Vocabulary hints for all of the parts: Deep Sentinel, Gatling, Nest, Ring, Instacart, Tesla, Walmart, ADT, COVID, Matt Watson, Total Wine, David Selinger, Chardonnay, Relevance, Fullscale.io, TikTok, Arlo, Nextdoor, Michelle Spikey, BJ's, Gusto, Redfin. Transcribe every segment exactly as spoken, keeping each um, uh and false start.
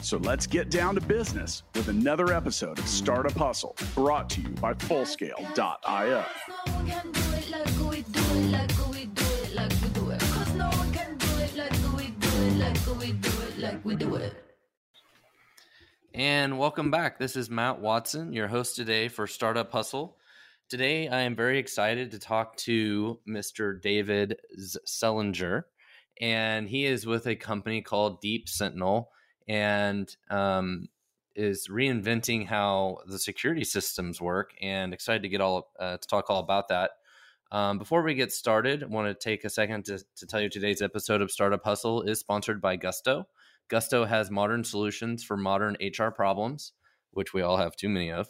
So let's get down to business with another episode of Startup Hustle, brought to you by Fullscale dot i o. And welcome back. This is Matt Watson, your host today for Startup Hustle. Today, I am very excited to talk to Mister David Selinger, and he is with a company called Deep Sentinel, and um, is reinventing how the security systems work, and excited to get all uh, to talk all about that. Um, before we get started, I want to take a second to, to tell you today's episode of Startup Hustle is sponsored by Gusto. Gusto has modern solutions for modern H R problems, which we all have too many of.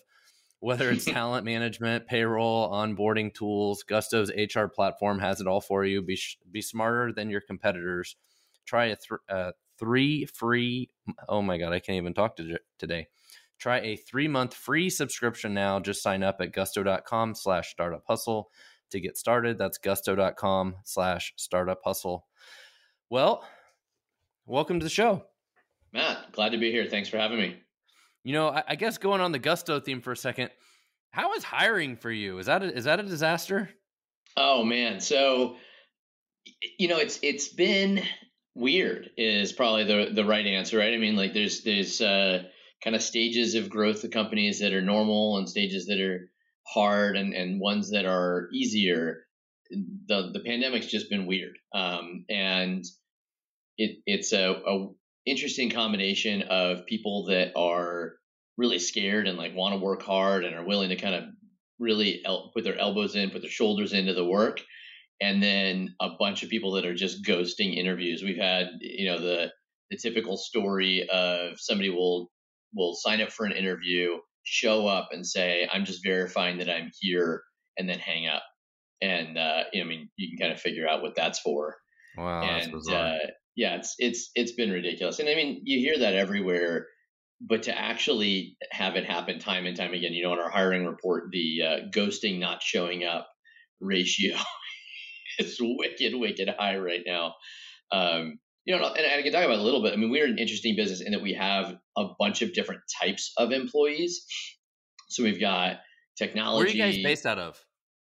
Whether it's talent management, payroll, onboarding tools, Gusto's H R platform has it all for you. Be sh- be smarter than your competitors. Try a th- uh, three free. Oh my God, I can't even talk to today. Try a three month free subscription now. Just sign up at gusto dot com slash startup hustle to get started. That's gusto dot com slash startup hustle. Well, welcome to the show, Matt. Glad to be here. Thanks for having me. You know, I, I guess going on the Gusto theme for a second, how is hiring for you? Is that a, is that a disaster? Oh man, so you know, it's it's been weird is probably the the right answer, right? I mean, like there's there's uh, kind of stages of growth of companies that are normal and stages that are hard and, and ones that are easier. The the pandemic's just been weird, um, and it it's a, a interesting combination of people that are really scared and like want to work hard and are willing to kind of really el- put their elbows in, put their shoulders into the work. And then a bunch of people that are just ghosting interviews. We've had, you know, the, the typical story of somebody will, will sign up for an interview, show up and say, I'm just verifying that I'm here, and then hang up. And, uh, I mean, you can kind of figure out what that's for. Wow. And, that's uh, yeah, it's it's it's been ridiculous. And I mean, you hear that everywhere, but to actually have it happen time and time again, you know, in our hiring report, the uh, ghosting, not showing up ratio is wicked, wicked high right now. Um, you know, and I can talk about it a little bit. I mean, we're an interesting business in that we have a bunch of different types of employees. So we've got technology. Where are you guys based out of?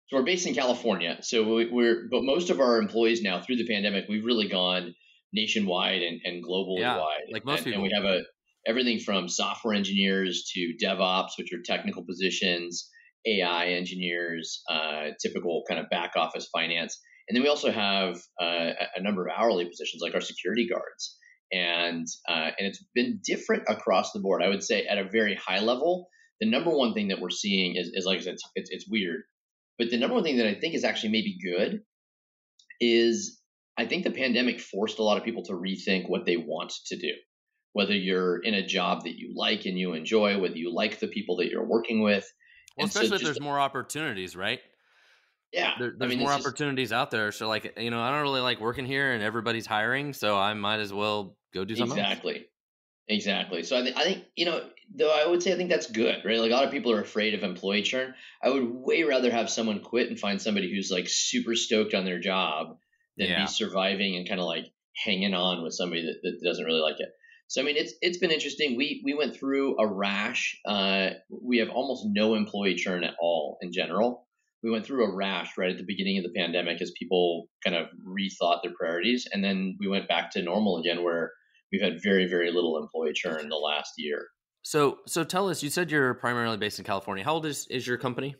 So we're based in California. So we're, but most of our employees now through the pandemic, we've really gone nationwide and, and globally yeah, wide. Like most and, people. And we have a everything from software engineers to DevOps, which are technical positions, A I engineers, uh, typical kind of back office finance. And then we also have uh, a number of hourly positions like our security guards. And uh, and it's been different across the board. I would say at a very high level, the number one thing that we're seeing is, is like I said, it's, it's, it's weird. But the number one thing that I think is actually maybe good is I think the pandemic forced a lot of people to rethink what they want to do, whether you're in a job that you like and you enjoy, whether you like the people that you're working with. Well, and especially so if there's the, more opportunities, right? Yeah. There, there's I mean, more opportunities just, out there. So like, you know, I don't really like working here and everybody's hiring, so I might as well go do something exactly. else. Exactly. So I, th- I think, you know, though I would say I think that's good, right? Like a lot of people are afraid of employee churn. I would way rather have someone quit and find somebody who's like super stoked on their job than yeah. be surviving and kind of like hanging on with somebody that, that doesn't really like it. So, I mean, it's it's been interesting. We we went through a rash. Uh, we have almost no employee churn at all in general. We went through a rash right at the beginning of the pandemic as people kind of rethought their priorities. And then we went back to normal again, where we've had very, very little employee churn in the last year. So so tell us, you said you're primarily based in California. How old is, is your company?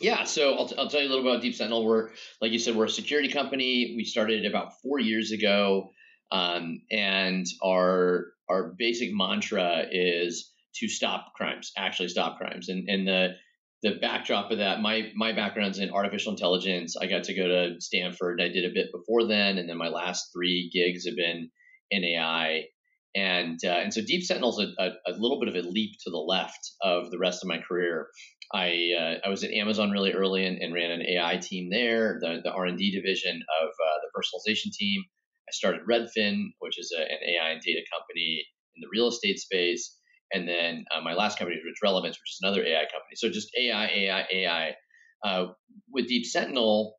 Yeah. So I'll, t- I'll tell you a little about Deep Sentinel. We're, like you said, we're a security company. We started about four years ago. Um, and our, our basic mantra is to stop crimes, actually stop crimes. And, and the, the backdrop of that, my, my background's in artificial intelligence. I got to go to Stanford. I did a bit before then. And then my last three gigs have been in A I. And uh, and so Deep Sentinel's a, a, a little bit of a leap to the left of the rest of my career. I uh, I was at Amazon really early and, and ran an A I team there, the, the R and D division of uh, the personalization team. I started Redfin, which is a, an A I and data company in the real estate space. And then uh, my last company was Relevance, which is another A I company. So just A I, A I, A I. Uh, with Deep Sentinel,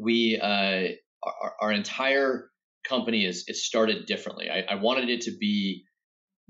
we uh, our, our entire company is, is started differently. I, I wanted it to be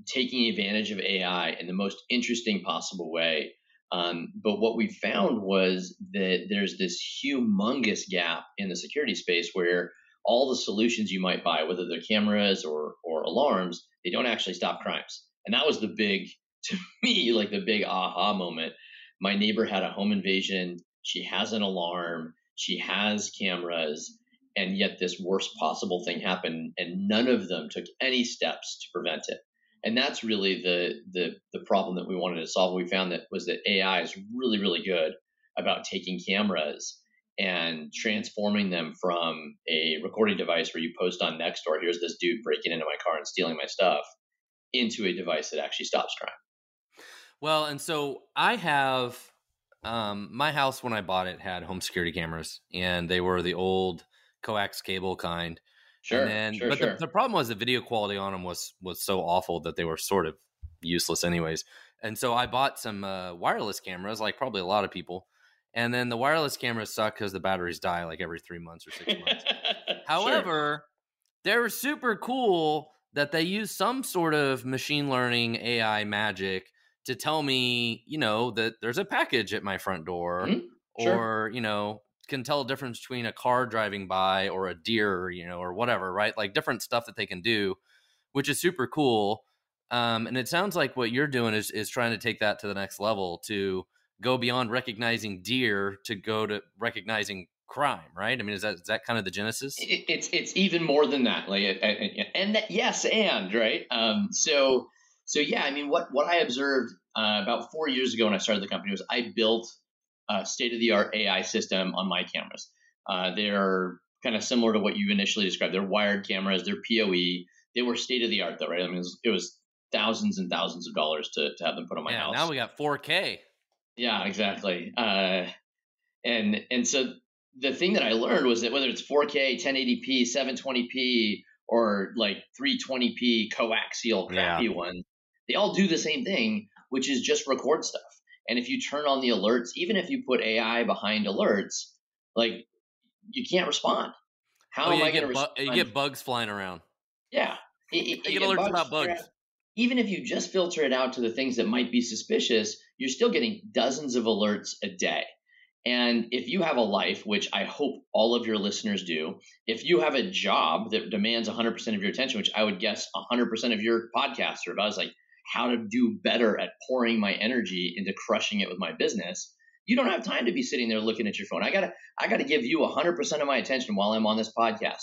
taking advantage of A I in the most interesting possible way. Um, but what we found was that there's this humongous gap in the security space where all the solutions you might buy, whether they're cameras or, or alarms, they don't actually stop crimes. And that was the big, to me, like the big aha moment. My neighbor had a home invasion. She has an alarm. She has cameras. And yet this worst possible thing happened, and none of them took any steps to prevent it. And that's really the, the the problem that we wanted to solve. We found that was that A I is really, really good about taking cameras and transforming them from a recording device where you post on Nextdoor, here's this dude breaking into my car and stealing my stuff, into a device that actually stops crime. Well, and so I have um, my house when I bought it had home security cameras, and they were the old coax cable kind. Sure, and then, sure, but sure. The, the problem was the video quality on them was was so awful that they were sort of useless anyways. And so I bought some uh, wireless cameras, like probably a lot of people. And then the wireless cameras suck because the batteries die like every three months or six months. However, sure. They were super cool that they use some sort of machine learning A I magic to tell me, you know, that there's a package at my front door, mm-hmm. sure. or, you know, can tell a difference between a car driving by or a deer, you know, or whatever, right? Like different stuff that they can do, which is super cool. Um, and it sounds like what you're doing is is trying to take that to the next level, to go beyond recognizing deer to go to recognizing crime, right? I mean, is that is that kind of the genesis? It, it's it's even more than that, like, it, it, it, and that, yes, and right. Um, so so yeah, I mean, what what I observed uh, about four years ago when I started the company was I built Uh, state-of-the-art A I system on my cameras. Uh, they're kind of similar to what you initially described. They're wired cameras. They're P O E. They were state-of-the-art, though, right? I mean, it was, it was thousands and thousands of dollars to, to have them put on my yeah, house. Now we got four K. Yeah, exactly. Uh, and and so the thing that I learned was that whether it's four K, ten eighty p, seven twenty p, or like three twenty p coaxial crappy yeah. ones, they all do the same thing, which is just record stuff. And if you turn on the alerts, even if you put A I behind alerts, like you can't respond. How oh, am I going to respond? You get bugs flying around. Yeah. It, it, you get alerts bugs about bugs. Out. Even if you just filter it out to the things that might be suspicious, you're still getting dozens of alerts a day. And if you have a life, which I hope all of your listeners do, if you have a job that demands one hundred percent of your attention, which I would guess one hundred percent of your podcasts are about, is like, how to do better at pouring my energy into crushing it with my business. You don't have time to be sitting there looking at your phone. I gotta, I gotta give you one hundred percent of my attention while I'm on this podcast.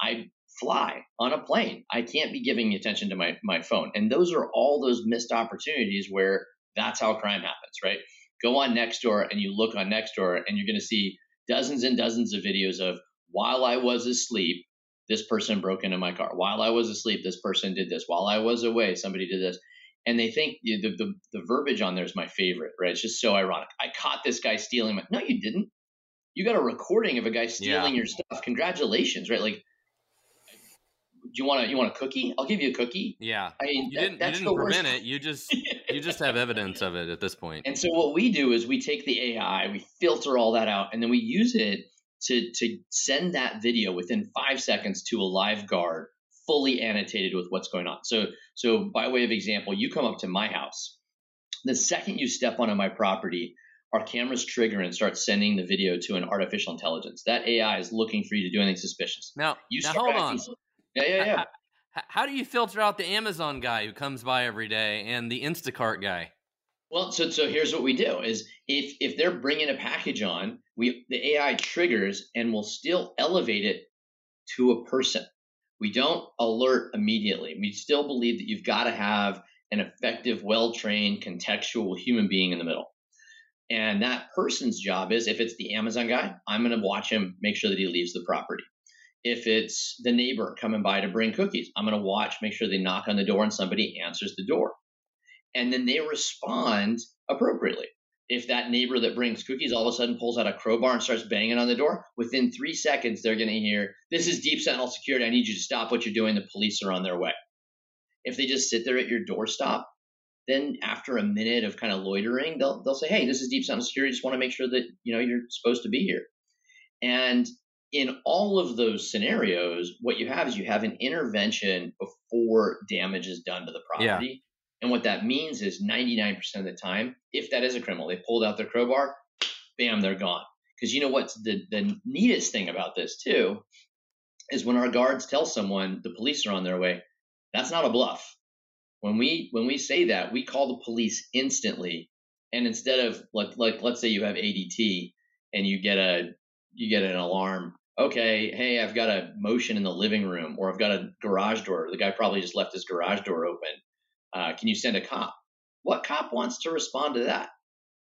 I fly on a plane. I can't be giving attention to my, my phone. And those are all those missed opportunities where that's how crime happens, right? Go on Nextdoor and you look on Nextdoor and you're gonna see dozens and dozens of videos of, while I was asleep, this person broke into my car. While I was asleep, this person did this. While I was away, somebody did this. And they think the, the the verbiage on there is my favorite, right? It's just so ironic. I caught this guy stealing my – no, you didn't. You got a recording of a guy stealing yeah. your stuff. Congratulations, right? Like, do you want a, you want a cookie? I'll give you a cookie. Yeah. I mean, you that, didn't, that's you didn't the prevent worst. It. You just, you just have evidence of it at this point. And so what we do is we take the A I, we filter all that out, and then we use it to to send that video within five seconds to a live guard, fully annotated with what's going on. So, so by way of example, you come up to my house. The second you step onto my property, our cameras trigger and start sending the video to an artificial intelligence. That A I is looking for you to do anything suspicious. Now, you now hold on. Some- yeah, yeah, yeah. How, how do you filter out the Amazon guy who comes by every day and the Instacart guy? Well, so so here's what we do is if if they're bringing a package on, we the A I triggers and will still elevate it to a person. We don't alert immediately. We still believe that you've got to have an effective, well-trained, contextual human being in the middle. And that person's job is, if it's the Amazon guy, I'm going to watch him, make sure that he leaves the property. If it's the neighbor coming by to bring cookies, I'm going to watch, make sure they knock on the door and somebody answers the door. And then they respond appropriately. If that neighbor that brings cookies all of a sudden pulls out a crowbar and starts banging on the door, within three seconds, they're going to hear, "This is Deep Sentinel security. I need you to stop what you're doing. The police are on their way." If they just sit there at your doorstop, then after a minute of kind of loitering, they'll they'll say, "Hey, this is Deep Sentinel security. Just want to make sure that you know you're supposed to be here." And in all of those scenarios, what you have is you have an intervention before damage is done to the property. Yeah. And what that means is ninety-nine percent of the time, if that is a criminal, they pulled out their crowbar, bam, they're gone. Because you know what's the, the neatest thing about this too is when our guards tell someone the police are on their way, that's not a bluff. When we when we say that, we call the police instantly. And instead of like like let's say you have A D T and you get a you get an alarm. Okay, hey, I've got a motion in the living room, or I've got a garage door. The guy probably just left his garage door open. Uh, can you send a cop? What cop wants to respond to that?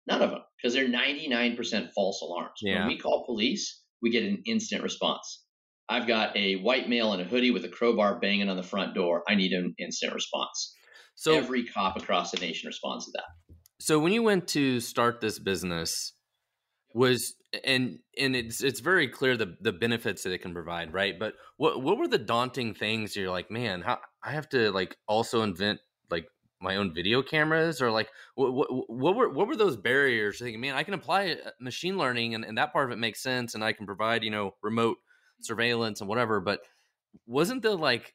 None of them, because they're ninety-nine percent false alarms. Yeah. When we call police, we get an instant response. I've got a white male in a hoodie with a crowbar banging on the front door. I need an instant response. So every cop across the nation responds to that. So when you went to start this business, was and and it's it's very clear the the benefits that it can provide, right? But what what were the daunting things you're like, man, how, I have to like also invent like my own video cameras, or like what, what, what were, what were those barriers thinking, man, I can apply machine learning and, and that part of it makes sense. And I can provide, you know, remote surveillance and whatever, but wasn't the like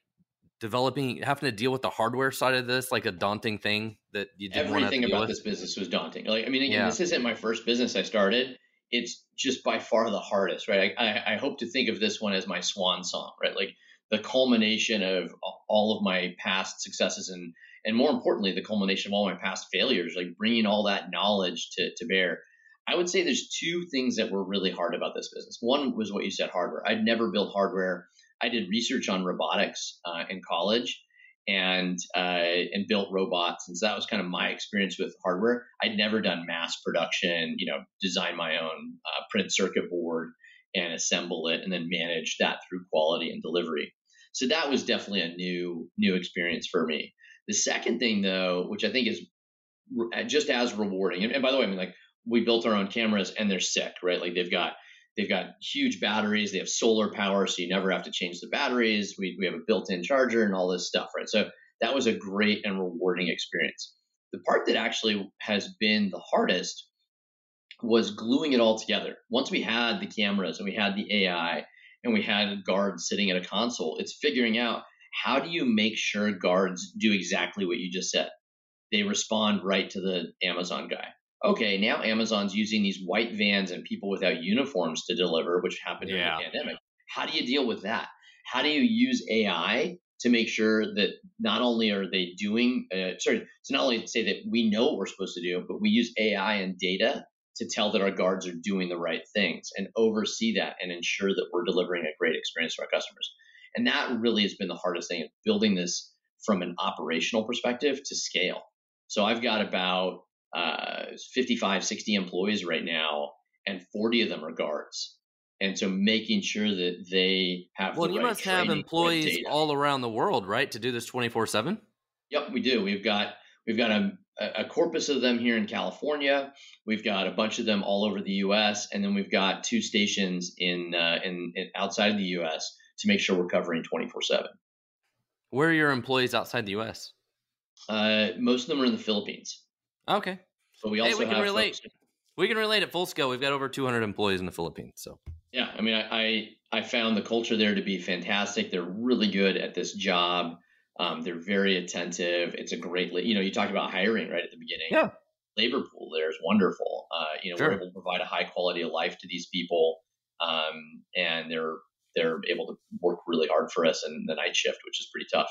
developing, having to deal with the hardware side of this, like a daunting thing that you didn't want to deal with? Everything about this business was daunting. Like, I mean, again, yeah. This isn't my first business I started. It's just by far the hardest, right? I, I, I hope to think of this one as my swan song, right? Like the culmination of all of my past successes and, And more importantly, the culmination of all my past failures, like bringing all that knowledge to, to bear. I would say there's two things that were really hard about this business. One was what you said, hardware. I'd never built hardware. I did research on robotics uh, in college and uh, and built robots. And so that was kind of my experience with hardware. I'd never done mass production, you know, design my own uh, print circuit board and assemble it and then manage that through quality and delivery. So that was definitely a new new experience for me. The second thing, though, which I think is re- just as rewarding, and, and by the way, I mean, like we built our own cameras, and they're sick, right? Like they've got they've got huge batteries, they have solar power, so you never have to change the batteries. We we have a built-in charger and all this stuff, right? So that was a great and rewarding experience. The part that actually has been the hardest was gluing it all together. Once we had the cameras and we had the A I and we had guards sitting at a console, it's figuring out, how do you make sure guards do exactly what you just said? They respond right to the Amazon guy. Okay, now Amazon's using these white vans and people without uniforms to deliver, which happened during yeah. the pandemic. How do you deal with that? How do you use A I to make sure that not only are they doing, uh, sorry, to not only say that we know what we're supposed to do, but we use A I and data to tell that our guards are doing the right things and oversee that and ensure that we're delivering a great experience to our customers. And that really has been the hardest thing, building this from an operational perspective to scale. So I've got about uh, fifty-five, sixty employees right now, and forty of them are guards. And so making sure that they have well, the right training. Well, you must have employees all around the world, right, to do this twenty-four seven? Yep, we do. We've got we've got a, a corpus of them here in California. We've got a bunch of them all over the U S, and then we've got two stations in uh, in, in outside of the U S to make sure we're covering twenty-four seven. Where are your employees outside the U S? Uh, most of them are in the Philippines. Okay. But we also hey, we can have relate. Folks- we can relate at Full Scale. We've got over two hundred employees in the Philippines. So yeah, I mean, I, I, I found the culture there to be fantastic. They're really good at this job. Um, they're very attentive. It's a great, you know, you talked about hiring right at the beginning. Yeah. Labor pool there is wonderful. Uh, you know, sure. We're able to provide a high quality of life to these people. Um, and they're, they're able to work really hard for us in the night shift, which is pretty tough.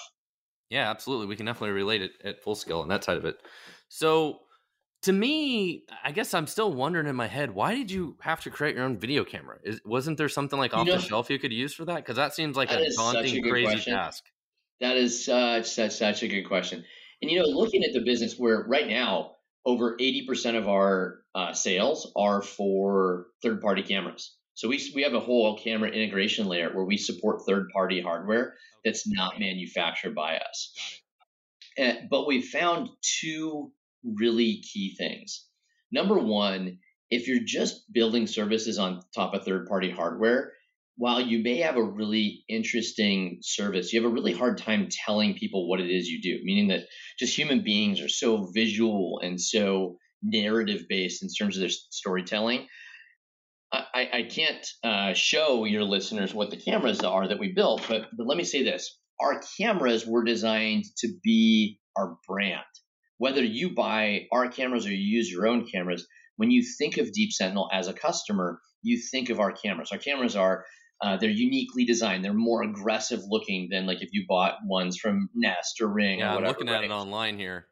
Yeah, absolutely. We can definitely relate it at Full Scale on that side of it. So to me, I guess I'm still wondering in my head, why did you have to create your own video camera? Is, wasn't there something like off you know, the shelf you could use for that? Because that seems like that a daunting, a crazy question. Task. That is such, such, such a good question. And, you know, looking at the business where right now, over eighty percent of our uh, sales are for third-party cameras. So we we have a whole camera integration layer where we support third-party hardware that's not manufactured by us. And, but we found two really key things. Number one, if you're just building services on top of third-party hardware, while you may have a really interesting service, you have a really hard time telling people what it is you do, meaning that just human beings are so visual and so narrative-based in terms of their storytelling. I, I can't uh, show your listeners what the cameras are that we built, but, but let me say this. Our cameras were designed to be our brand. Whether you buy our cameras or you use your own cameras, when you think of Deep Sentinel as a customer, you think of our cameras. Our cameras are, uh, they're uniquely designed. They're more aggressive looking than like if you bought ones from Nest or Ring yeah, or whatever. I'm looking at right? it online here.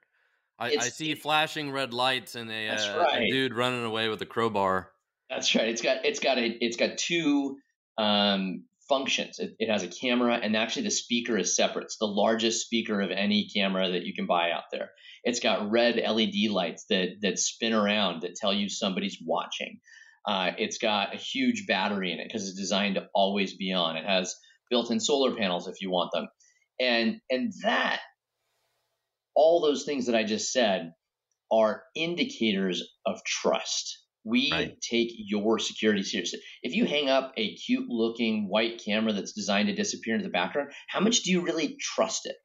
I, I see flashing red lights and a, uh, right. a dude running away with a crowbar. That's right. It's got it's got a, it's got two um, functions. It, it has a camera, and actually the speaker is separate. It's the largest speaker of any camera that you can buy out there. It's got red L E D lights that that spin around that tell you somebody's watching. Uh, it's got a huge battery in it because it's designed to always be on. It has built-in solar panels if you want them, and and that all those things that I just said are indicators of trust. We right. take your security seriously. If you hang up a cute-looking white camera that's designed to disappear into the background, how much do you really trust it?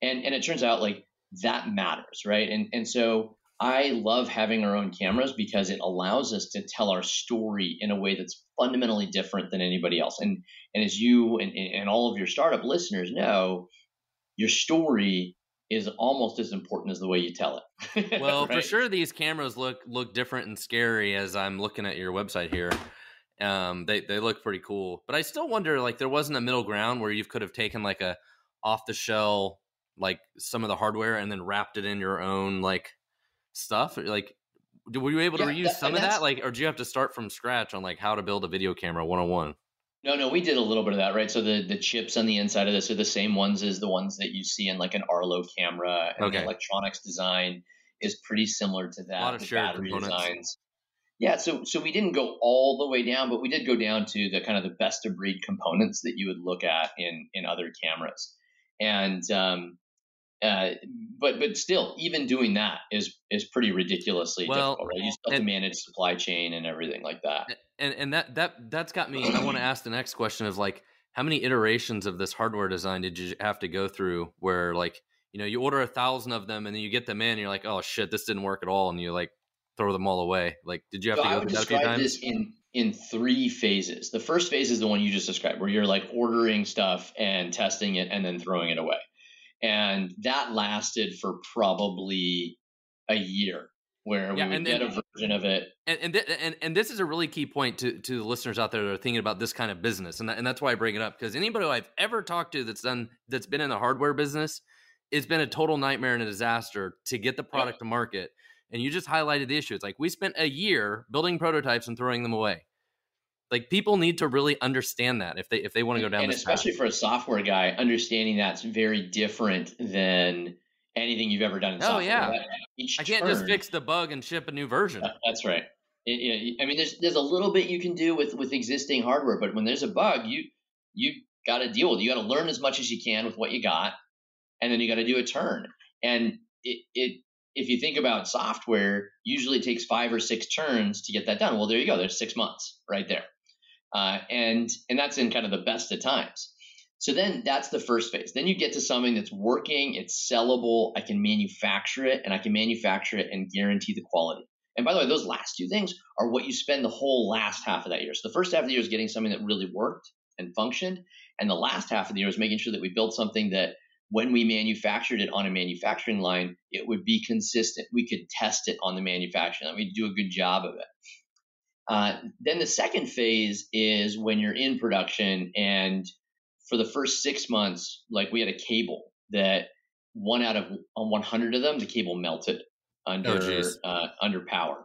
And and it turns out like that matters, right? And and so I love having our own cameras because it allows us to tell our story in a way that's fundamentally different than anybody else. And and as you and, and all of your startup listeners know, your story is almost as important as the way you tell it. Well, right? For sure, these cameras look look different and scary as I'm looking at your website here. Um, they they look pretty cool, but I still wonder, like, there wasn't a middle ground where you could have taken like a off the shell, like some of the hardware, and then wrapped it in your own like stuff. Like, were you able to yeah, reuse that, some of that? Like, or do you have to start from scratch on like how to build a video camera one oh one? No, no, we did a little bit of that, right? So the, the chips on the inside of this are the same ones as the ones that you see in like an Arlo camera. And okay. The electronics design is pretty similar to that. A lot of the shared battery components. Designs. Yeah, so so we didn't go all the way down, but we did go down to the kind of the best of breed components that you would look at in in other cameras. And um, uh, but but still, even doing that is is pretty ridiculously well, difficult, right? You still have and- to manage supply chain and everything like that. And- And and that that that's got me. I want to ask the next question of like, how many iterations of this hardware design did you have to go through? Where like, you know, you order a thousand of them and then you get them in, and you're like, oh shit, this didn't work at all, and you like throw them all away. Like, did you have so to go through that a few times? I would describe this in in three phases. The first phase is the one you just described, where you're like ordering stuff and testing it and then throwing it away, and that lasted for probably a year. Where yeah, we would get then, a version of it. And and, th- and and this is a really key point to, to the listeners out there that are thinking about this kind of business. And, that, and that's why I bring it up, because anybody who I've ever talked to that's done that's been in the hardware business, it's been a total nightmare and a disaster to get the product yeah. to market. And you just highlighted the issue. It's like we spent a year building prototypes and throwing them away. Like people need to really understand that if they if they want to go down and this especially path. For a software guy, understanding that's very different than anything you've ever done in software. Oh, yeah. Each I can't turn, just fix the bug and ship a new version. That's right. It, it, I mean, there's there's a little bit you can do with, with existing hardware, but when there's a bug, you you got to deal with it. You got to learn as much as you can with what you got, and then you got to do a turn. And it, it if you think about software, usually takes five or six turns to get that done. Well, there you go. There's six months right there. Uh, and and that's in kind of the best of times. So then that's the first phase. Then you get to something that's working, it's sellable, I can manufacture it, and I can manufacture it and guarantee the quality. And by the way, those last two things are what you spend the whole last half of that year. So the first half of the year is getting something that really worked and functioned, and the last half of the year is making sure that we built something that when we manufactured it on a manufacturing line, it would be consistent. We could test it on the manufacturing line. We'd do a good job of it. Uh, then the second phase is when you're in production and for the first six months, like we had a cable that one out of one hundred of them, the cable melted under oh, uh, under power.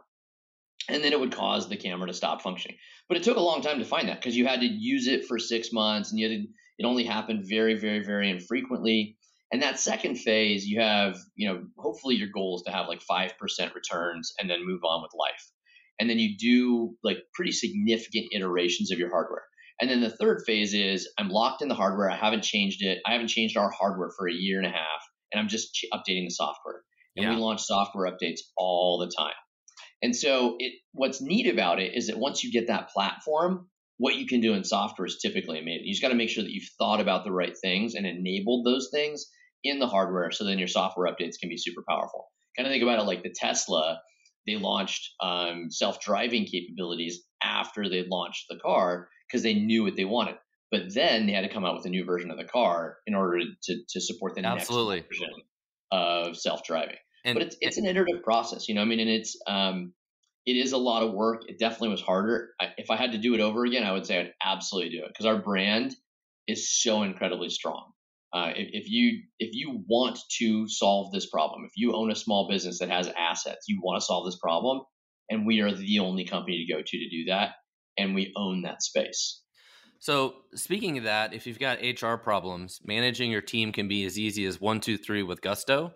And then it would cause the camera to stop functioning. But it took a long time to find that because you had to use it for six months and you had to, it only happened very, very, very infrequently. And that second phase, you have, you know, hopefully your goal is to have like five percent returns and then move on with life. And then you do like pretty significant iterations of your hardware. And then the third phase is I'm locked in the hardware. I haven't changed it. I haven't changed our hardware for a year and a half, and I'm just ch- updating the software. And yeah. we launch software updates all the time. And so it, what's neat about it is that once you get that platform, what you can do in software is typically amazing. You just got to make sure that you've thought about the right things and enabled those things in the hardware, so then your software updates can be super powerful. Kind of think about it like the Tesla. They launched um, self-driving capabilities after they launched the car because they knew what they wanted. But then they had to come out with a new version of the car in order to to support the Absolutely. next version of self-driving. And, but it's it's an iterative process, you know. I mean, and it's um, it is a lot of work. It definitely was harder. I, if I had to do it over again, I would say I'd absolutely do it because our brand is so incredibly strong. Uh, if, if you if you want to solve this problem, if you own a small business that has assets, you want to solve this problem, and we are the only company to go to to do that, and we own that space. So speaking of that, if you've got H R problems, managing your team can be as easy as one, two, three with Gusto.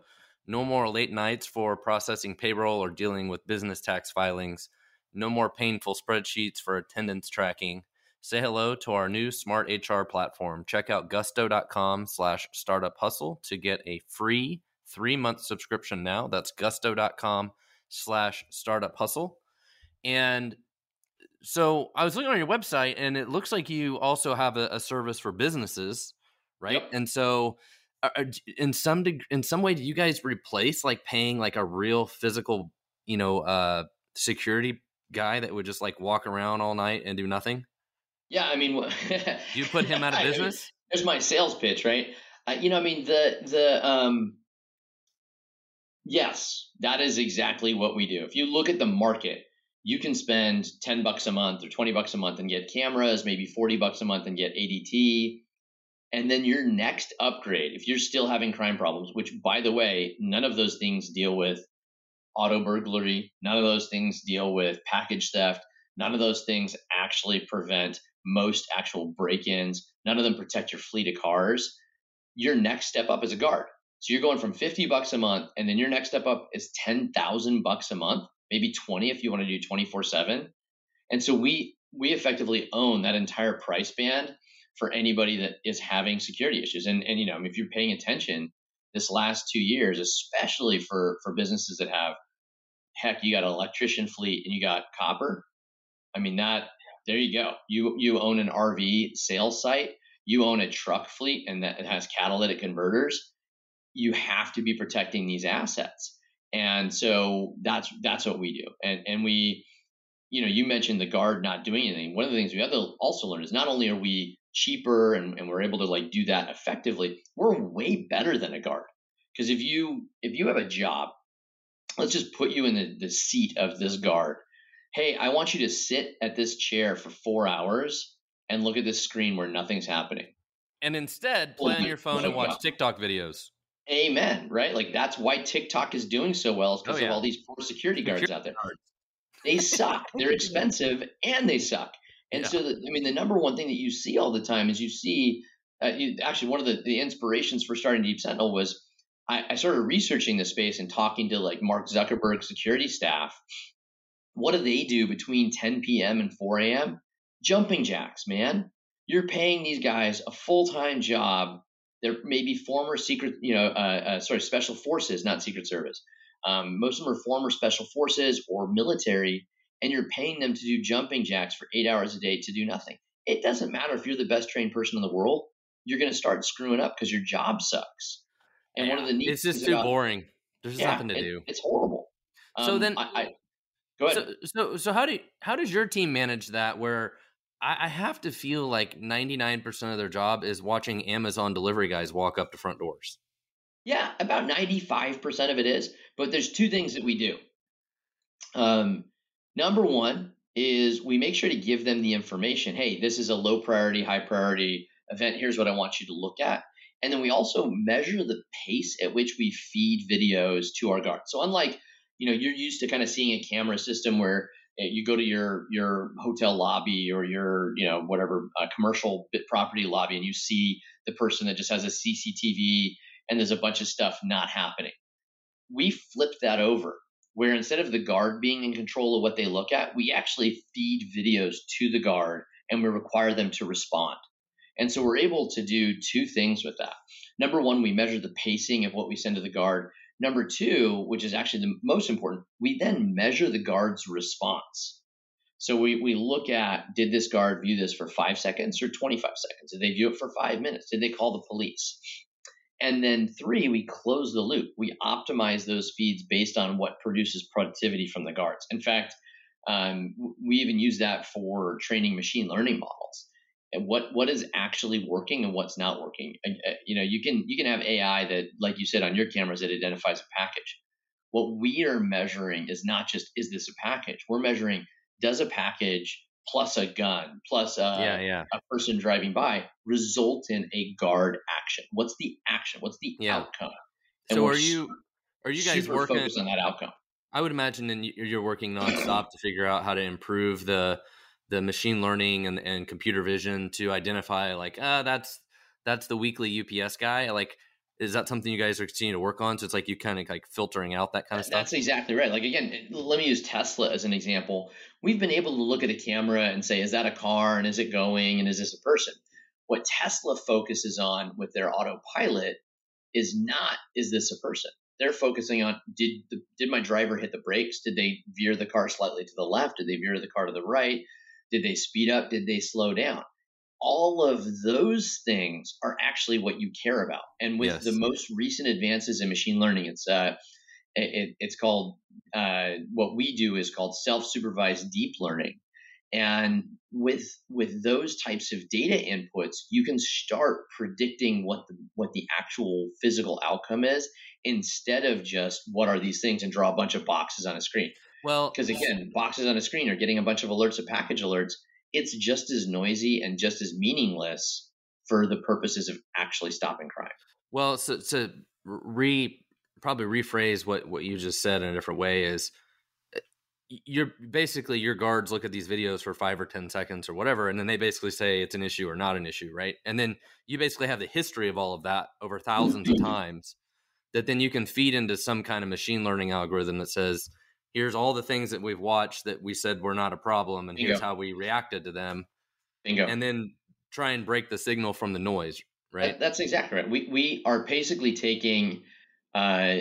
No more late nights for processing payroll or dealing with business tax filings. No more painful spreadsheets for attendance tracking. Say hello to our new smart H R platform. Check out gusto.com slash startup hustle to get a free three-month subscription now. That's gusto.com slash startup hustle. And so I was looking on your website, and it looks like you also have a, a service for businesses, right? Yep. And so... in some deg- in some way, do you guys replace like paying like a real physical, you know, uh, security guy that would just like walk around all night and do nothing? Yeah, I mean, you put him out of business. I mean, there's my sales pitch, right? Uh, you know, I mean, the the um, yes, that is exactly what we do. If you look at the market, you can spend ten bucks a month or twenty bucks a month and get cameras, maybe forty bucks a month and get A D T. And then your next upgrade, if you're still having crime problems, which, by the way, none of those things deal with auto burglary. None of those things deal with package theft. None of those things actually prevent most actual break-ins. None of them protect your fleet of cars. Your next step up is a guard. So you're going from fifty bucks a month, and then your next step up is ten thousand bucks a month, maybe twenty if you want to do twenty-four seven. And so we we effectively own that entire price band for anybody that is having security issues. And, and you know, I mean, if you're paying attention this last two years, especially for, for businesses that have, heck, you got an electrician fleet and you got copper. I mean, that, there you go. You you own an R V sales site, you own a truck fleet, and that it has catalytic converters. You have to be protecting these assets. And so that's that's what we do. And and we, you know, you mentioned the guard not doing anything. One of the things we have to also learn is not only are we cheaper and, and we're able to like do that effectively, we're way better than a guard. Because if you if you have a job, let's just put you in the, the seat of this guard. Hey, I want you to sit at this chair for four hours and look at this screen where nothing's happening. And instead, play on your phone and watch TikTok videos. Amen, right? Like that's why TikTok is doing so well, is because oh, yeah. of all these poor security guards security out there. Guards. They suck. They're expensive and they suck. And yeah. so, the, I mean, the number one thing that you see all the time is you see uh, you, actually one of the, the inspirations for starting Deep Sentinel was I, I started researching this space and talking to like Mark Zuckerberg's security staff. What do they do between ten p.m. and four a.m.? Jumping jacks, man. You're paying these guys a full-time job. They're maybe former secret, you know, uh, uh, sorry, special forces, not Secret Service. Um, most of them are former special forces or military. And you're paying them to do jumping jacks for eight hours a day to do nothing. It doesn't matter if you're the best trained person in the world. You're going to start screwing up because your job sucks. And yeah, one of the neat it's just too about, boring. There's just yeah, nothing to it, do. It's horrible. Um, so then, I, I, go ahead. So, so so how do how does your team manage that? Where I, I have to feel like ninety-nine percent of their job is watching Amazon delivery guys walk up to front doors. Yeah, about ninety-five percent of it is. But there's two things that we do. Um. Number one is we make sure to give them the information. Hey, this is a low priority, high priority event. Here's what I want you to look at. And then we also measure the pace at which we feed videos to our guards. So unlike, you know, you're used to kind of seeing a camera system where you go to your your hotel lobby or your, you know, whatever uh, commercial bit property lobby and you see the person that just has a C C T V and there's a bunch of stuff not happening. We flip that over. where instead of the guard being in control of what they look at, we actually feed videos to the guard and we require them to respond. And so we're able to do two things with that. Number one, we measure the pacing of what we send to the guard. Number two, which is actually the most important, we then measure the guard's response. So we, we look at, did this guard view this for five seconds or twenty-five seconds? Did they view it for five minutes? Did they call the police? And then three, we close the loop. We optimize those feeds based on what produces productivity from the guards. In fact, um, we even use that for training machine learning models. And what what is actually working and what's not working? You know, you can you can have A I that, like you said, on your cameras that identifies a package. What we are measuring is not just is this a package. We're measuring does a package plus a gun plus a yeah, yeah. a person driving by result in a guard action? What's the action? What's the yeah. outcome? And so are you are you guys working focused on that outcome? I would imagine, and you're working nonstop to figure out how to improve the. the machine learning and, and computer vision to identify like, ah, uh, that's, that's the weekly U P S guy. Like, is that something you guys are continuing to work on? So it's like, you kind of like filtering out that kind of stuff. That's exactly right. Like, again, let me use Tesla as an example. We've been able to look at a camera and say, is that a car and is it going? And is this a person? What Tesla focuses on with their autopilot is not, is this a person? They're focusing on, did the, did my driver hit the brakes? Did they veer the car slightly to the left? Did they veer the car to the right? Did they speed up? Did they slow down? All of those things are actually what you care about. And with yes. the most recent advances in machine learning, it's uh, it, it's called uh, what we do is called self-supervised deep learning. And with with those types of data inputs, you can start predicting what the what the actual physical outcome is instead of just what are these things and draw a bunch of boxes on a screen. Well, because again, boxes on a screen are getting a bunch of alerts of package alerts. It's just as noisy and just as meaningless for the purposes of actually stopping crime. Well, so to re probably rephrase what, what you just said in a different way is you're basically your guards look at these videos for five or ten seconds or whatever, and then they basically say it's an issue or not an issue, right? And then you basically have the history of all of that over thousands of times that then you can feed into some kind of machine learning algorithm that says, here's all the things that we've watched that we said were not a problem, and Bingo. Here's how we reacted to them. Bingo. And then try and break the signal from the noise, right? That, that's exactly right. We we are basically taking uh,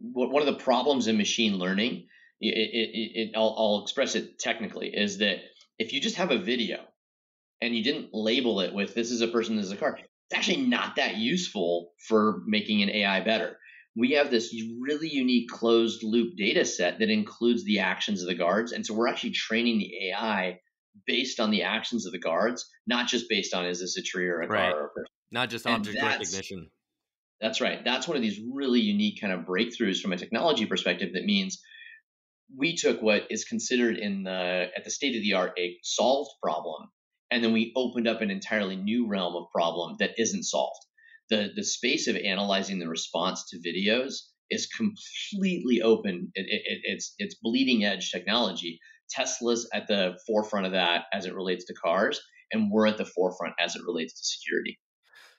one of the problems in machine learning, it, it, it, I'll, I'll express it technically, is that if you just have a video and you didn't label it with this is a person, this is a car, it's actually not that useful for making an A I better. We have this really unique closed loop data set that includes the actions of the guards. And so we're actually training the A I based on the actions of the guards, not just based on, is this a tree or a right. car or a person? Not just object that's, recognition. That's right. That's one of these really unique kind of breakthroughs from a technology perspective that means we took what is considered in the, at the state of the art, a solved problem. And then we opened up an entirely new realm of problem that isn't solved. The the space of analyzing the response to videos is completely open. It, it, it's it's bleeding edge technology. Tesla's at the forefront of that as it relates to cars, and we're at the forefront as it relates to security.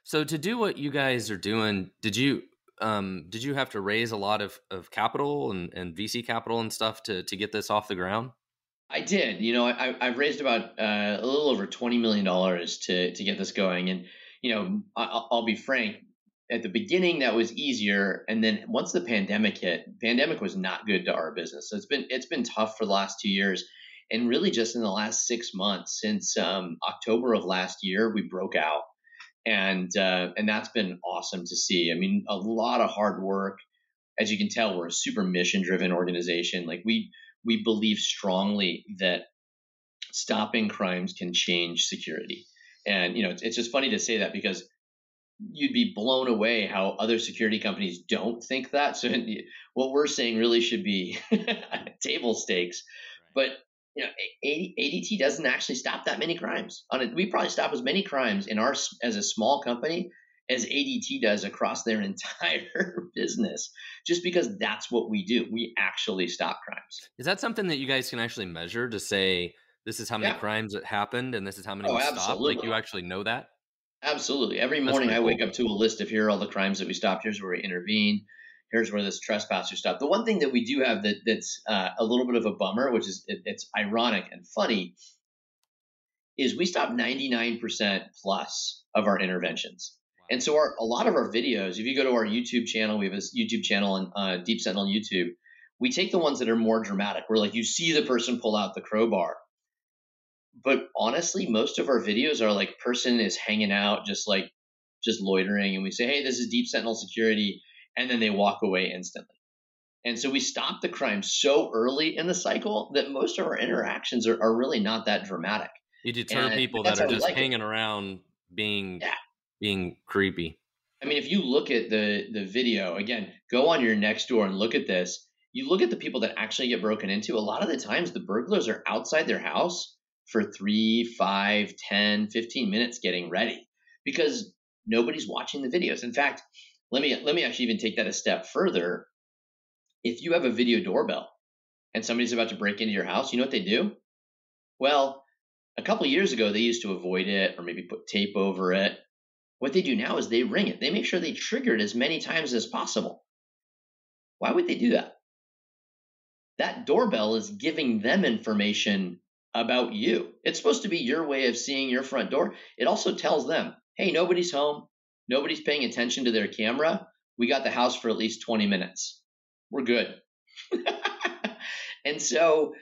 So to do what you guys are doing, did you um did you have to raise a lot of, of capital and, and V C capital and stuff to to get this off the ground? I did. You know, I I've raised about uh, a little over twenty million dollars to to get this going, and you know, I'll be frank, at the beginning that was easier. And then once the pandemic hit, pandemic was not good to our business. So it's been, it's been tough for the last two years. And really just in the last six months since um, October of last year, we broke out. And, uh, and that's been awesome to see. I mean, a lot of hard work. As you can tell, we're a super mission driven organization. Like we, we believe strongly that stopping crimes can change security. And, you know, it's, it's just funny to say that because you'd be blown away how other security companies don't think that. So what we're saying really should be table stakes. Right. But, you know, A D T doesn't actually stop that many crimes. On it, we probably stop as many crimes in our as a small company as A D T does across their entire business, just because that's what we do. We actually stop crimes. Is that something that you guys can actually measure to say, this is how many yeah. crimes that happened and this is how many oh, we stopped? Absolutely. Like you actually know that? Absolutely. Every morning I wake cool. up to a list of here are all the crimes that we stopped. Here's where we intervened. here's where this trespasser stopped. The one thing that we do have that that's uh, a little bit of a bummer, which is it, it's ironic and funny, is we stop ninety-nine percent plus of our interventions. Wow. And so our, a lot of our videos, if you go to our YouTube channel, we have a YouTube channel on uh, Deep Sentinel YouTube, we take the ones that are more dramatic, where like you see the person pull out the crowbar. But honestly, most of our videos are like person is hanging out, just like just loitering. And we say, hey, this is Deep Sentinel security. And then they walk away instantly. And so we stop the crime so early in the cycle that most of our interactions are, are really not that dramatic. You deter and people that are just like hanging it. around being, yeah. being creepy. I mean, if you look at the, the video, again, go on your Nextdoor and look at this. You look at the people that actually get broken into. A lot of the times the burglars are outside their house for three, five, ten, fifteen minutes getting ready because nobody's watching the videos. In fact, let me let me actually even take that a step further. If you have a video doorbell and somebody's about to break into your house, you know what they do? Well, a couple of years ago, they used to avoid it or maybe put tape over it. What they do now is they ring it. They make sure they trigger it as many times as possible. Why would they do that? That doorbell is giving them information about you. It's supposed to be your way of seeing your front door. It also tells them, hey, nobody's home. Nobody's paying attention to their camera. We got the house for at least twenty minutes. We're good. And so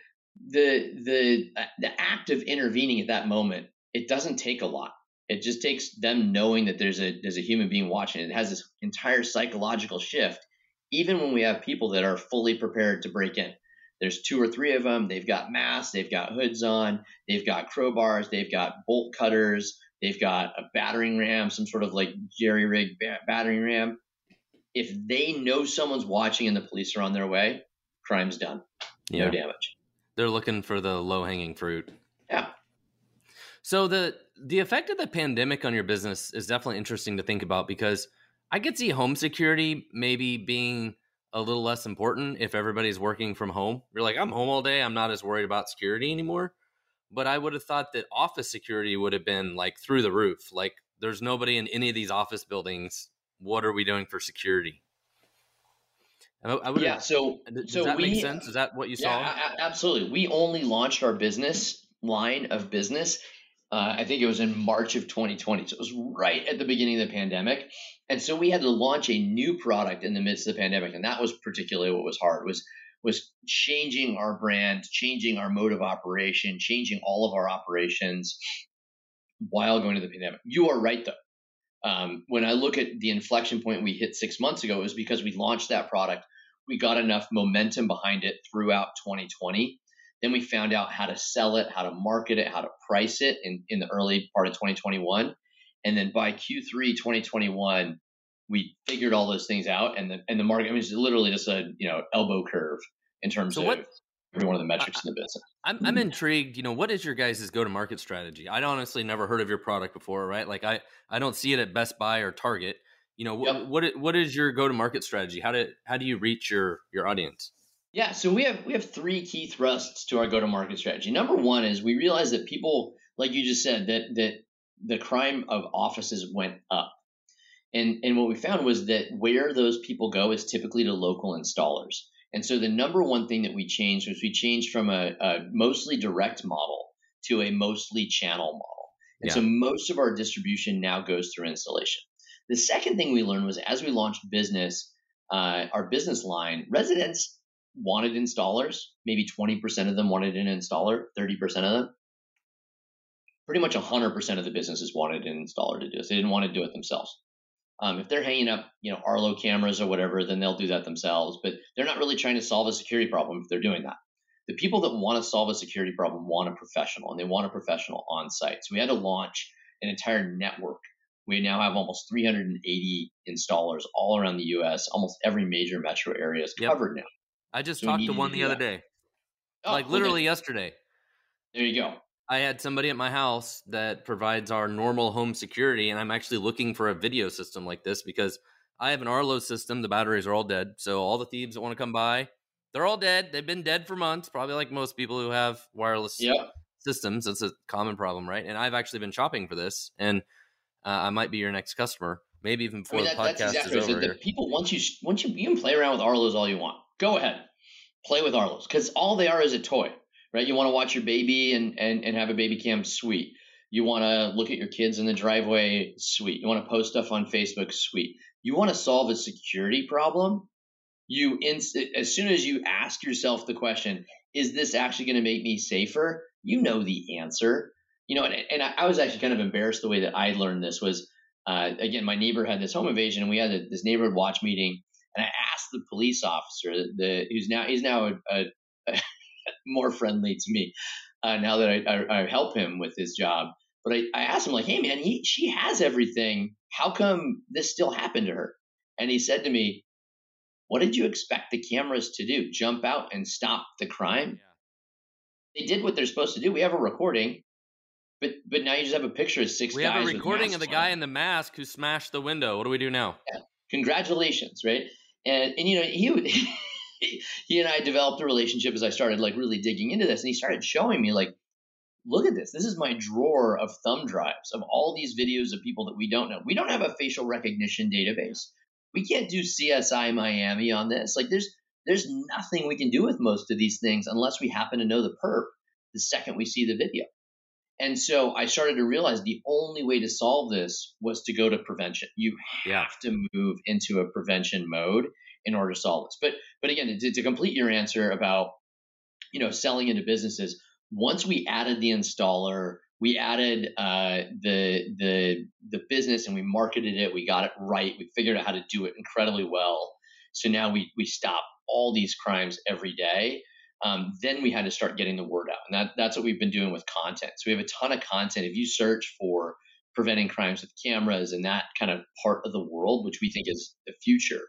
the the the act of intervening at that moment, it doesn't take a lot. It just takes them knowing that there's a there's a human being watching. It has this entire psychological shift, even when we have people that are fully prepared to break in. There's two or three of them. They've got masks. They've got hoods on. They've got crowbars. They've got bolt cutters. They've got a battering ram, some sort of like jerry-rigged battering ram. If they know someone's watching and the police are on their way, crime's done. Yeah. No damage. They're looking for the low-hanging fruit. Yeah. So the the effect of the pandemic on your business is definitely interesting to think about, because I could see home security maybe being a little less important if everybody's working from home. You're like, I'm home all day. I'm not as worried about security anymore. But I would have thought that office security would have been like through the roof. Like there's nobody in any of these office buildings. What are we doing for security? I, I would yeah. Have, so does so that we, make sense? Is that what you yeah, saw? A- absolutely. We only launched our business line of business. Uh, I think it was in March of twenty twenty. So it was right at the beginning of the pandemic. And so we had to launch a new product in the midst of the pandemic. And that was particularly what was hard was was changing our brand, changing our mode of operation, changing all of our operations while going to the pandemic. You are right, though. Um, when I look at the inflection point we hit six months ago, it was because we launched that product. We got enough momentum behind it throughout twenty twenty. Then we found out how to sell it, how to market it, how to price it in, in the early part of twenty twenty-one. And then by Q three twenty twenty-one, we figured all those things out, and the and the market. I mean, it's literally just a you know elbow curve in terms so what, of every one of the metrics I, in the business. I'm I'm intrigued. You know, what is your guys' go to market strategy? I'd honestly never heard of your product before, right? Like I, I don't see it at Best Buy or Target. You know, wh- yep. what what is your go to market strategy? How do how do you reach your your audience? Yeah, so we have we have three key thrusts to our go to market strategy. Number one is we realize that people, like you just said, that that the crime of offices went up. And and what we found was that where those people go is typically to local installers. And so the number one thing that we changed was we changed from a, a mostly direct model to a mostly channel model. And yeah. so most of our distribution now goes through installation. The second thing we learned was as we launched business, uh, our business line, residents wanted installers. Maybe twenty percent of them wanted an installer, thirty percent of them. Pretty much one hundred percent of the businesses wanted an installer to do this. They didn't want to do it themselves. Um, if they're hanging up, you know, Arlo cameras or whatever, then they'll do that themselves. But they're not really trying to solve a security problem if they're doing that. The people that want to solve a security problem want a professional, and they want a professional on site. So we had to launch an entire network. We now have almost three hundred eighty installers all around the U S. Almost every major metro area is covered yep. now. I just so talked to one to the other that. day, oh, like literally okay. yesterday. There you go. I had somebody at my house that provides our normal home security, and I'm actually looking for a video system like this because I have an Arlo system. The batteries are all dead. So all the thieves that want to come by, they're all dead. They've been dead for months, probably like most people who have wireless yep. systems. That's a common problem, right? And I've actually been shopping for this, and uh, I might be your next customer. maybe even before I mean, that, the podcast that's exactly is over. The people, once you once you you can play around with Arlos all you want. Go ahead, play with Arlos, because all they are is a toy, right? You want to watch your baby and and and have a baby cam, sweet. You want to look at your kids in the driveway, sweet. You want to post stuff on Facebook, sweet. You want to solve a security problem. You inst- as soon as you ask yourself the question, is this actually going to make me safer? You know the answer. You know, and, and I, I was actually kind of embarrassed the way that I learned this was, uh, again, my neighbor had this home invasion, and we had a, this neighborhood watch meeting, and I asked the police officer, the who's now he's now a, a, a more friendly to me uh, now that I, I, I help him with his job. But I, I asked him, like, hey, man, he, she has everything. How come this still happened to her? And he said to me, what did you expect the cameras to do? Jump out and stop the crime? Yeah. They did what they're supposed to do. We have a recording, but but now you just have a picture of six we guys. We have a recording of the guy in the mask who smashed the window. What do we do now? Yeah. Congratulations, right? And and you know he would, he and I developed a relationship as I started like really digging into this, and he started showing me like, look at this. This is my drawer of thumb drives of all these videos of people that we don't know. We don't have a facial recognition database. We can't do C S I Miami on this. Like there's there's nothing we can do with most of these things unless we happen to know the perp the second we see the video. And so I started to realize the only way to solve this was to go to prevention. You have yeah. to move into a prevention mode in order to solve this. But but again, to, to complete your answer about, you know, selling into businesses, once we added the installer, we added uh, the the the business and we marketed it. We got it right. We figured out how to do it incredibly well. So now we we stop all these crimes every day. Um, then we had to start getting the word out, and that that's what we've been doing with content. So we have a ton of content. If you search for preventing crimes with cameras and that kind of part of the world, which we think is the future,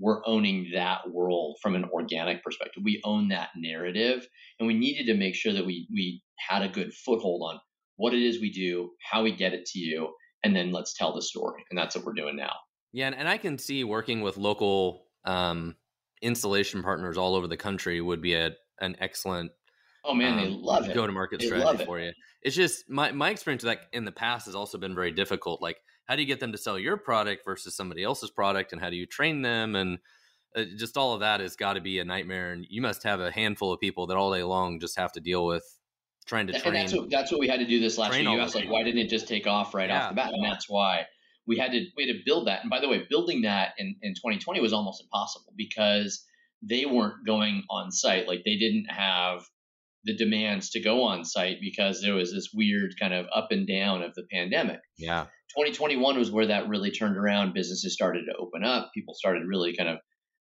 we're owning that world from an organic perspective. We own that narrative, and we needed to make sure that we we had a good foothold on what it is we do, how we get it to you, and then let's tell the story. And that's what we're doing now. Yeah. And, and I can see working with local um, installation partners all over the country would be a, an excellent oh man, um, they love it. Go-to-market they strategy for you. It's just my, my experience with that in the past has also been very difficult. Like, how do you get them to sell your product versus somebody else's product? And how do you train them? And uh, just all of that has got to be a nightmare. And you must have a handful of people that all day long just have to deal with trying to train. And that's what, that's what we had to do this last year. You asked, like, why didn't it just take off right yeah. off the bat? And that's why we had to we had to build that. And by the way, building that in, in twenty twenty was almost impossible because they weren't going on site. Like they didn't have the demands to go on site because there was this weird kind of up and down of the pandemic. Yeah. twenty twenty-one was where that really turned around. Businesses started to open up. People started really kind of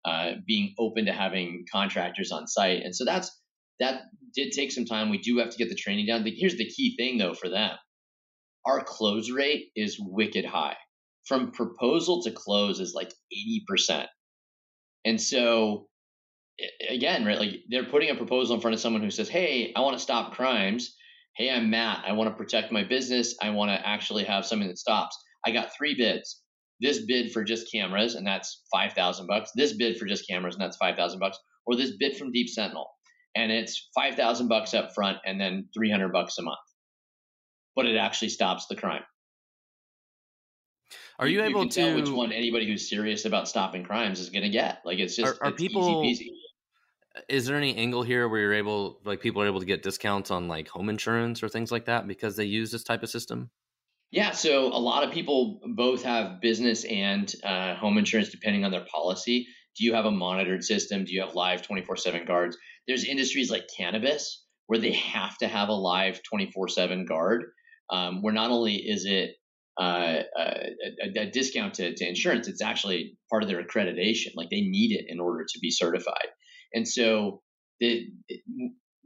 uh, being open to having contractors on site. And so that's that did take some time. We do have to get the training down. Here's the key thing, though, for them. Our close rate is wicked high. From proposal to close is like eighty percent. And so, again, right, like they're putting a proposal in front of someone who says, hey, I want to stop crimes. Hey, I'm Matt. I want to protect my business. I want to actually have something that stops. I got three bids. This bid for just cameras, and that's five thousand bucks. This bid for just cameras, and that's five thousand bucks. Or this bid from Deep Sentinel. And it's five thousand bucks up front and then three hundred bucks a month. But it actually stops the crime. Are you, you able you can to tell which one anybody who's serious about stopping crimes is going to get? Like it's just are, are it's people, easy peasy. Is there any angle here where you're able like people are able to get discounts on like home insurance or things like that because they use this type of system? Yeah, so a lot of people both have business and uh, home insurance depending on their policy. Do you have a monitored system? Do you have live twenty-four seven guards? There's industries like cannabis where they have to have a live twenty-four seven guard, um, where not only is it uh, a, a discount to, to insurance, it's actually part of their accreditation. Like they need it in order to be certified. And so it, it,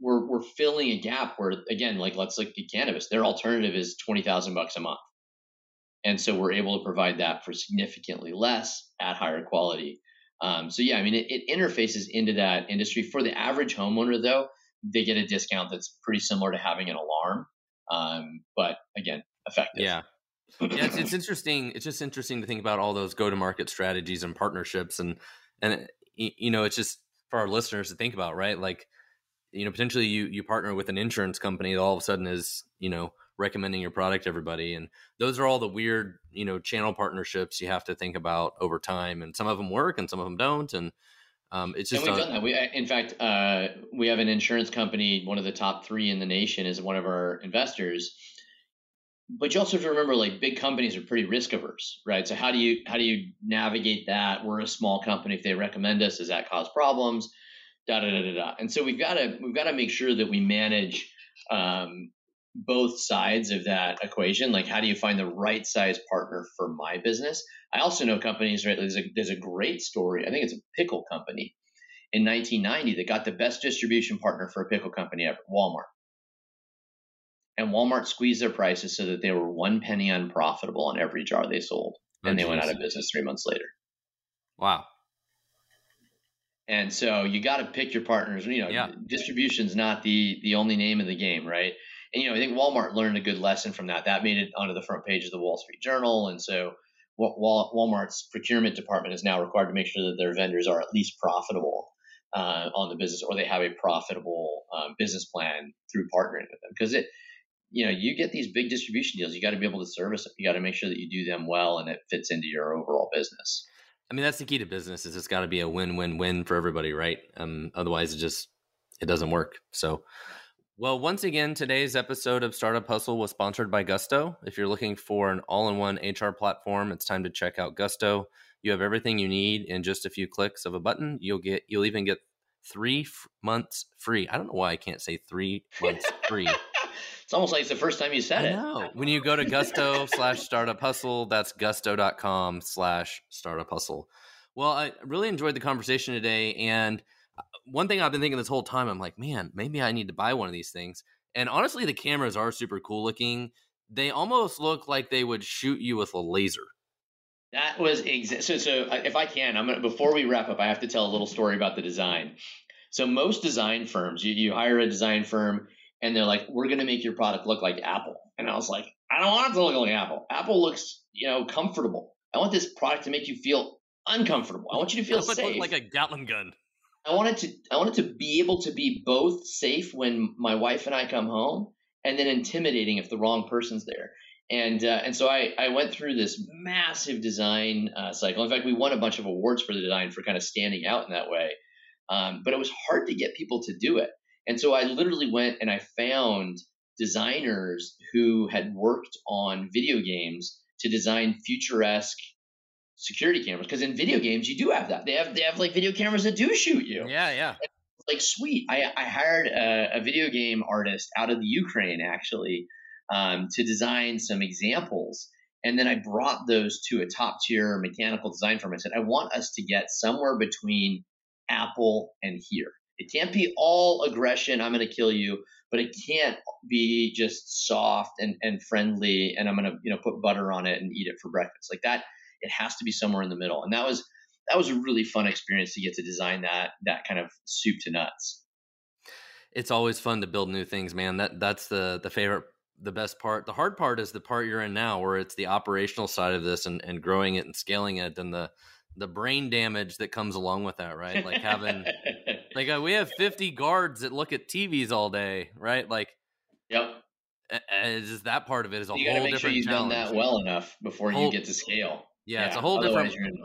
we're we're filling a gap where, again, like let's look at cannabis. Their alternative is twenty thousand bucks a month. And so we're able to provide that for significantly less at higher quality. Um, so, yeah, I mean, it, it interfaces into that industry. For the average homeowner, though, they get a discount that's pretty similar to having an alarm, um, but, again, effective. Yeah, yeah it's, it's interesting. It's just interesting to think about all those go-to-market strategies and partnerships. And, and you know, it's just for our listeners to think about, right? Like, you know, potentially you, you partner with an insurance company that all of a sudden is, you know, recommending your product to everybody. And those are all the weird, you know, channel partnerships you have to think about over time. And some of them work and some of them don't. And um, it's just, and we've done that. We, in fact, uh, we have an insurance company, one of the top three in the nation, is one of our investors. But you also have to remember, like, big companies are pretty risk averse, right? So how do you, how do you navigate that? We're a small company. If they recommend us, does that cause problems? Da, da, da, da, da. And so we've got to, we've got to make sure that we manage um, both sides of that equation. Like, how do you find the right size partner for my business? I also know companies, right? There's a, there's a great story. I think it's a pickle company in nineteen ninety that got the best distribution partner for a pickle company ever, Walmart. And Walmart squeezed their prices so that they were one penny unprofitable on every jar they sold. Oh, and they geez. went out of business three months later. Wow. And so you got to pick your partners. You know, yeah. distribution's not the the only name of the game, right? And, you know, I think Walmart learned a good lesson from that. That made it onto the front page of the Wall Street Journal. And so Walmart's procurement department is now required to make sure that their vendors are at least profitable uh, on the business, or they have a profitable um, business plan through partnering with them. Because it, you know, you get these big distribution deals, you got to be able to service them. You got to make sure that you do them well and it fits into your overall business. I mean, that's the key to business, is it's got to be a win-win-win for everybody, right? Um, otherwise, it just, it doesn't work. So, well, once again, today's episode of Startup Hustle was sponsored by Gusto. If you're looking for an all-in-one H R platform, it's time to check out Gusto. You have everything you need in just a few clicks of a button. You'll get, you'll even get three f- months free. I don't know why I can't say three months free. It's almost like it's the first time you said it. I know. It. When you go to Gusto slash Startup Hustle, that's gusto.com slash Startup Hustle. Well, I really enjoyed the conversation today. And one thing I've been thinking this whole time, I'm like, man, maybe I need to buy one of these things. And honestly, the cameras are super cool looking. They almost look like they would shoot you with a laser. That was exactly. So, so if I can, I'm gonna, before we wrap up, I have to tell a little story about the design. So most design firms, you, you hire a design firm, and they're like, we're going to make your product look like Apple. And I was like, I don't want it to look like Apple. Apple looks, you know, comfortable. I want this product to make you feel uncomfortable. I want you to feel safe. Look like a Gatling gun. I want it to, I want it to be able to be both safe when my wife and I come home, and then intimidating if the wrong person's there. And uh, and so I, I went through this massive design uh, cycle. In fact, we won a bunch of awards for the design for kind of standing out in that way. Um, but it was hard to get people to do it. And so I literally went and I found designers who had worked on video games to design futuresque security cameras. Because in video games, you do have that. They have they have like video cameras that do shoot you. Yeah, yeah. It's like, sweet. I, I hired a, a video game artist out of the Ukraine, actually, um, to design some examples. And then I brought those to a top-tier mechanical design firm. I said, I want us to get somewhere between Apple and here. It can't be all aggression, I'm going to kill you, but it can't be just soft and, and friendly and I'm going to, you know, put butter on it and eat it for breakfast. Like that, it has to be somewhere in the middle. And that was that was a really fun experience to get to design that that kind of soup to nuts. It's always fun to build new things, man. That that's the the favorite, the best part. The hard part is the part you're in now, where it's the operational side of this and, and growing it and scaling it, and the the brain damage that comes along with that, right? Like having, like uh, we have fifty guards that look at T Vs all day, right? Like, yep. Uh, just that part of it is a you whole different challenge. You got to make sure you've challenge. done that well enough before whole, you get to scale. Yeah, yeah. It's a whole Otherwise different,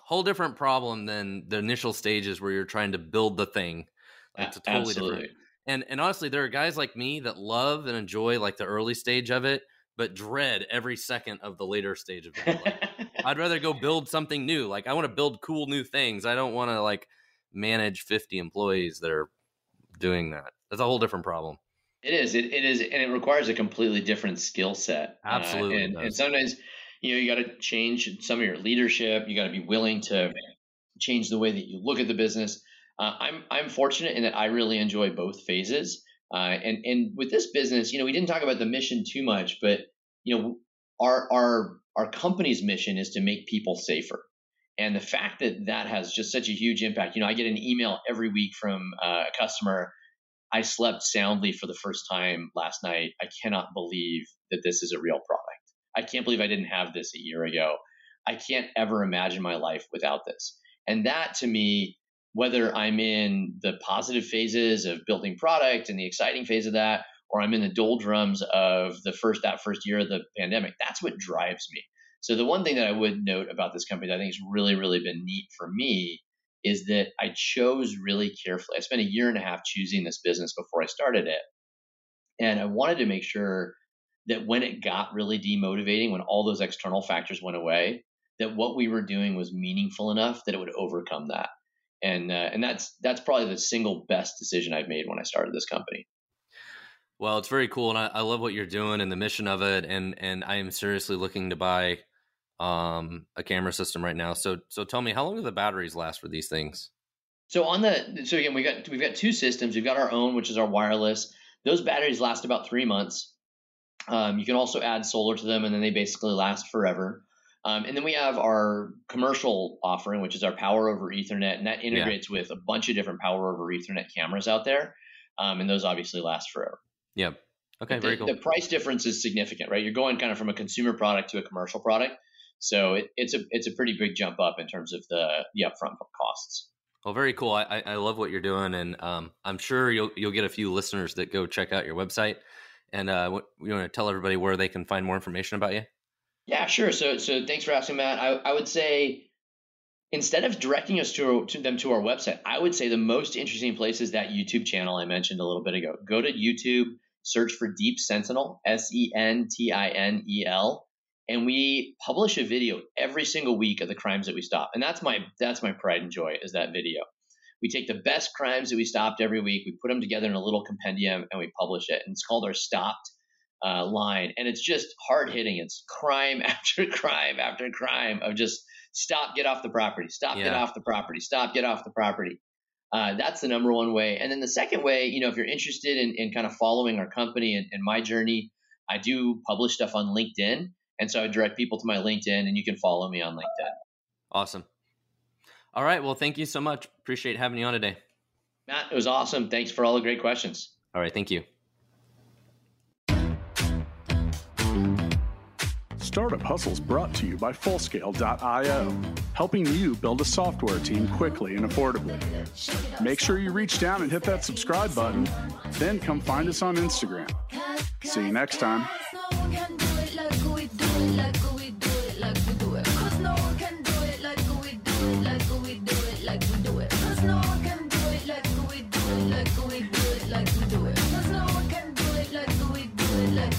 whole different problem than the initial stages where you're trying to build the thing. Like, it's a totally Absolutely. different. And and honestly, there are guys like me that love and enjoy like the early stage of it, but dread every second of the later stage of it. Like, I'd rather go build something new. Like, I want to build cool new things. I don't want to like manage fifty employees that are doing that. That's a whole different problem. It is. It, it is. And it requires a completely different skill set. Absolutely. Uh, and, and sometimes, you know, you got to change some of your leadership. You got to be willing to change the way that you look at the business. Uh, I'm, I'm fortunate in that I really enjoy both phases. Uh, and, and with this business, you know, we didn't talk about the mission too much, but you know, our, our, Our company's mission is to make people safer. And the fact that that has just such a huge impact. You know, I get an email every week from uh, a customer. I slept soundly for the first time last night. I cannot believe that this is a real product. I can't believe I didn't have this a year ago. I can't ever imagine my life without this. And that to me, whether I'm in the positive phases of building product and the exciting phase of that, or I'm in the doldrums of the first that first year of the pandemic. That's what drives me. So the one thing that I would note about this company that I think has really, really been neat for me is that I chose really carefully. I spent a year and a half choosing this business before I started it. And I wanted to make sure that when it got really demotivating, when all those external factors went away, that what we were doing was meaningful enough that it would overcome that. And uh, and that's that's probably the single best decision I've made when I started this company. Well, it's very cool. And I, I love what you're doing and the mission of it. And and I am seriously looking to buy um, a camera system right now. So so tell me, how long do the batteries last for these things? So on the so again, we got we've got two systems. We've got our own, which is our wireless. Those batteries last about three months. Um, you can also add solar to them, and then they basically last forever. Um, and then we have our commercial offering, which is our power over Ethernet, and that integrates yeah. with a bunch of different power over Ethernet cameras out there. Um, and those obviously last forever. Yeah. Okay. The, very cool. The price difference is significant, right? You're going kind of from a consumer product to a commercial product, so it, it's a it's a pretty big jump up in terms of the the upfront costs. Well, very cool. I, I love what you're doing, and um, I'm sure you'll you'll get a few listeners that go check out your website. And uh, what, you want to tell everybody where they can find more information about you? Yeah, sure. So, so thanks for asking, Matt. I, I would say instead of directing us to, to them to our website, I would say the most interesting place is that YouTube channel I mentioned a little bit ago. Go to YouTube, search for Deep Sentinel, S E N T I N E L, and we publish a video every single week of the crimes that we stop. And that's my that's my pride and joy is that video. We take the best crimes that we stopped every week, we put them together in a little compendium, and we publish it. And it's called our Stopped uh, line. And it's just hard hitting. It's crime after crime after crime of just stop, get off the property, stop, yeah. get off the property, stop, get off the property. Uh, that's the number one way. And then the second way, you know, if you're interested in, in kind of following our company and, and my journey, I do publish stuff on LinkedIn. And so I direct people to my LinkedIn, and you can follow me on LinkedIn. Awesome. All right. Well, thank you so much. Appreciate having you on today. Matt, it was awesome. Thanks for all the great questions. All right. Thank you. Startup Hustle's brought to you by Fullscale dot io, helping you build a software team quickly and affordably. Make sure you reach down and hit that subscribe button, then come find us on Instagram. See you next time.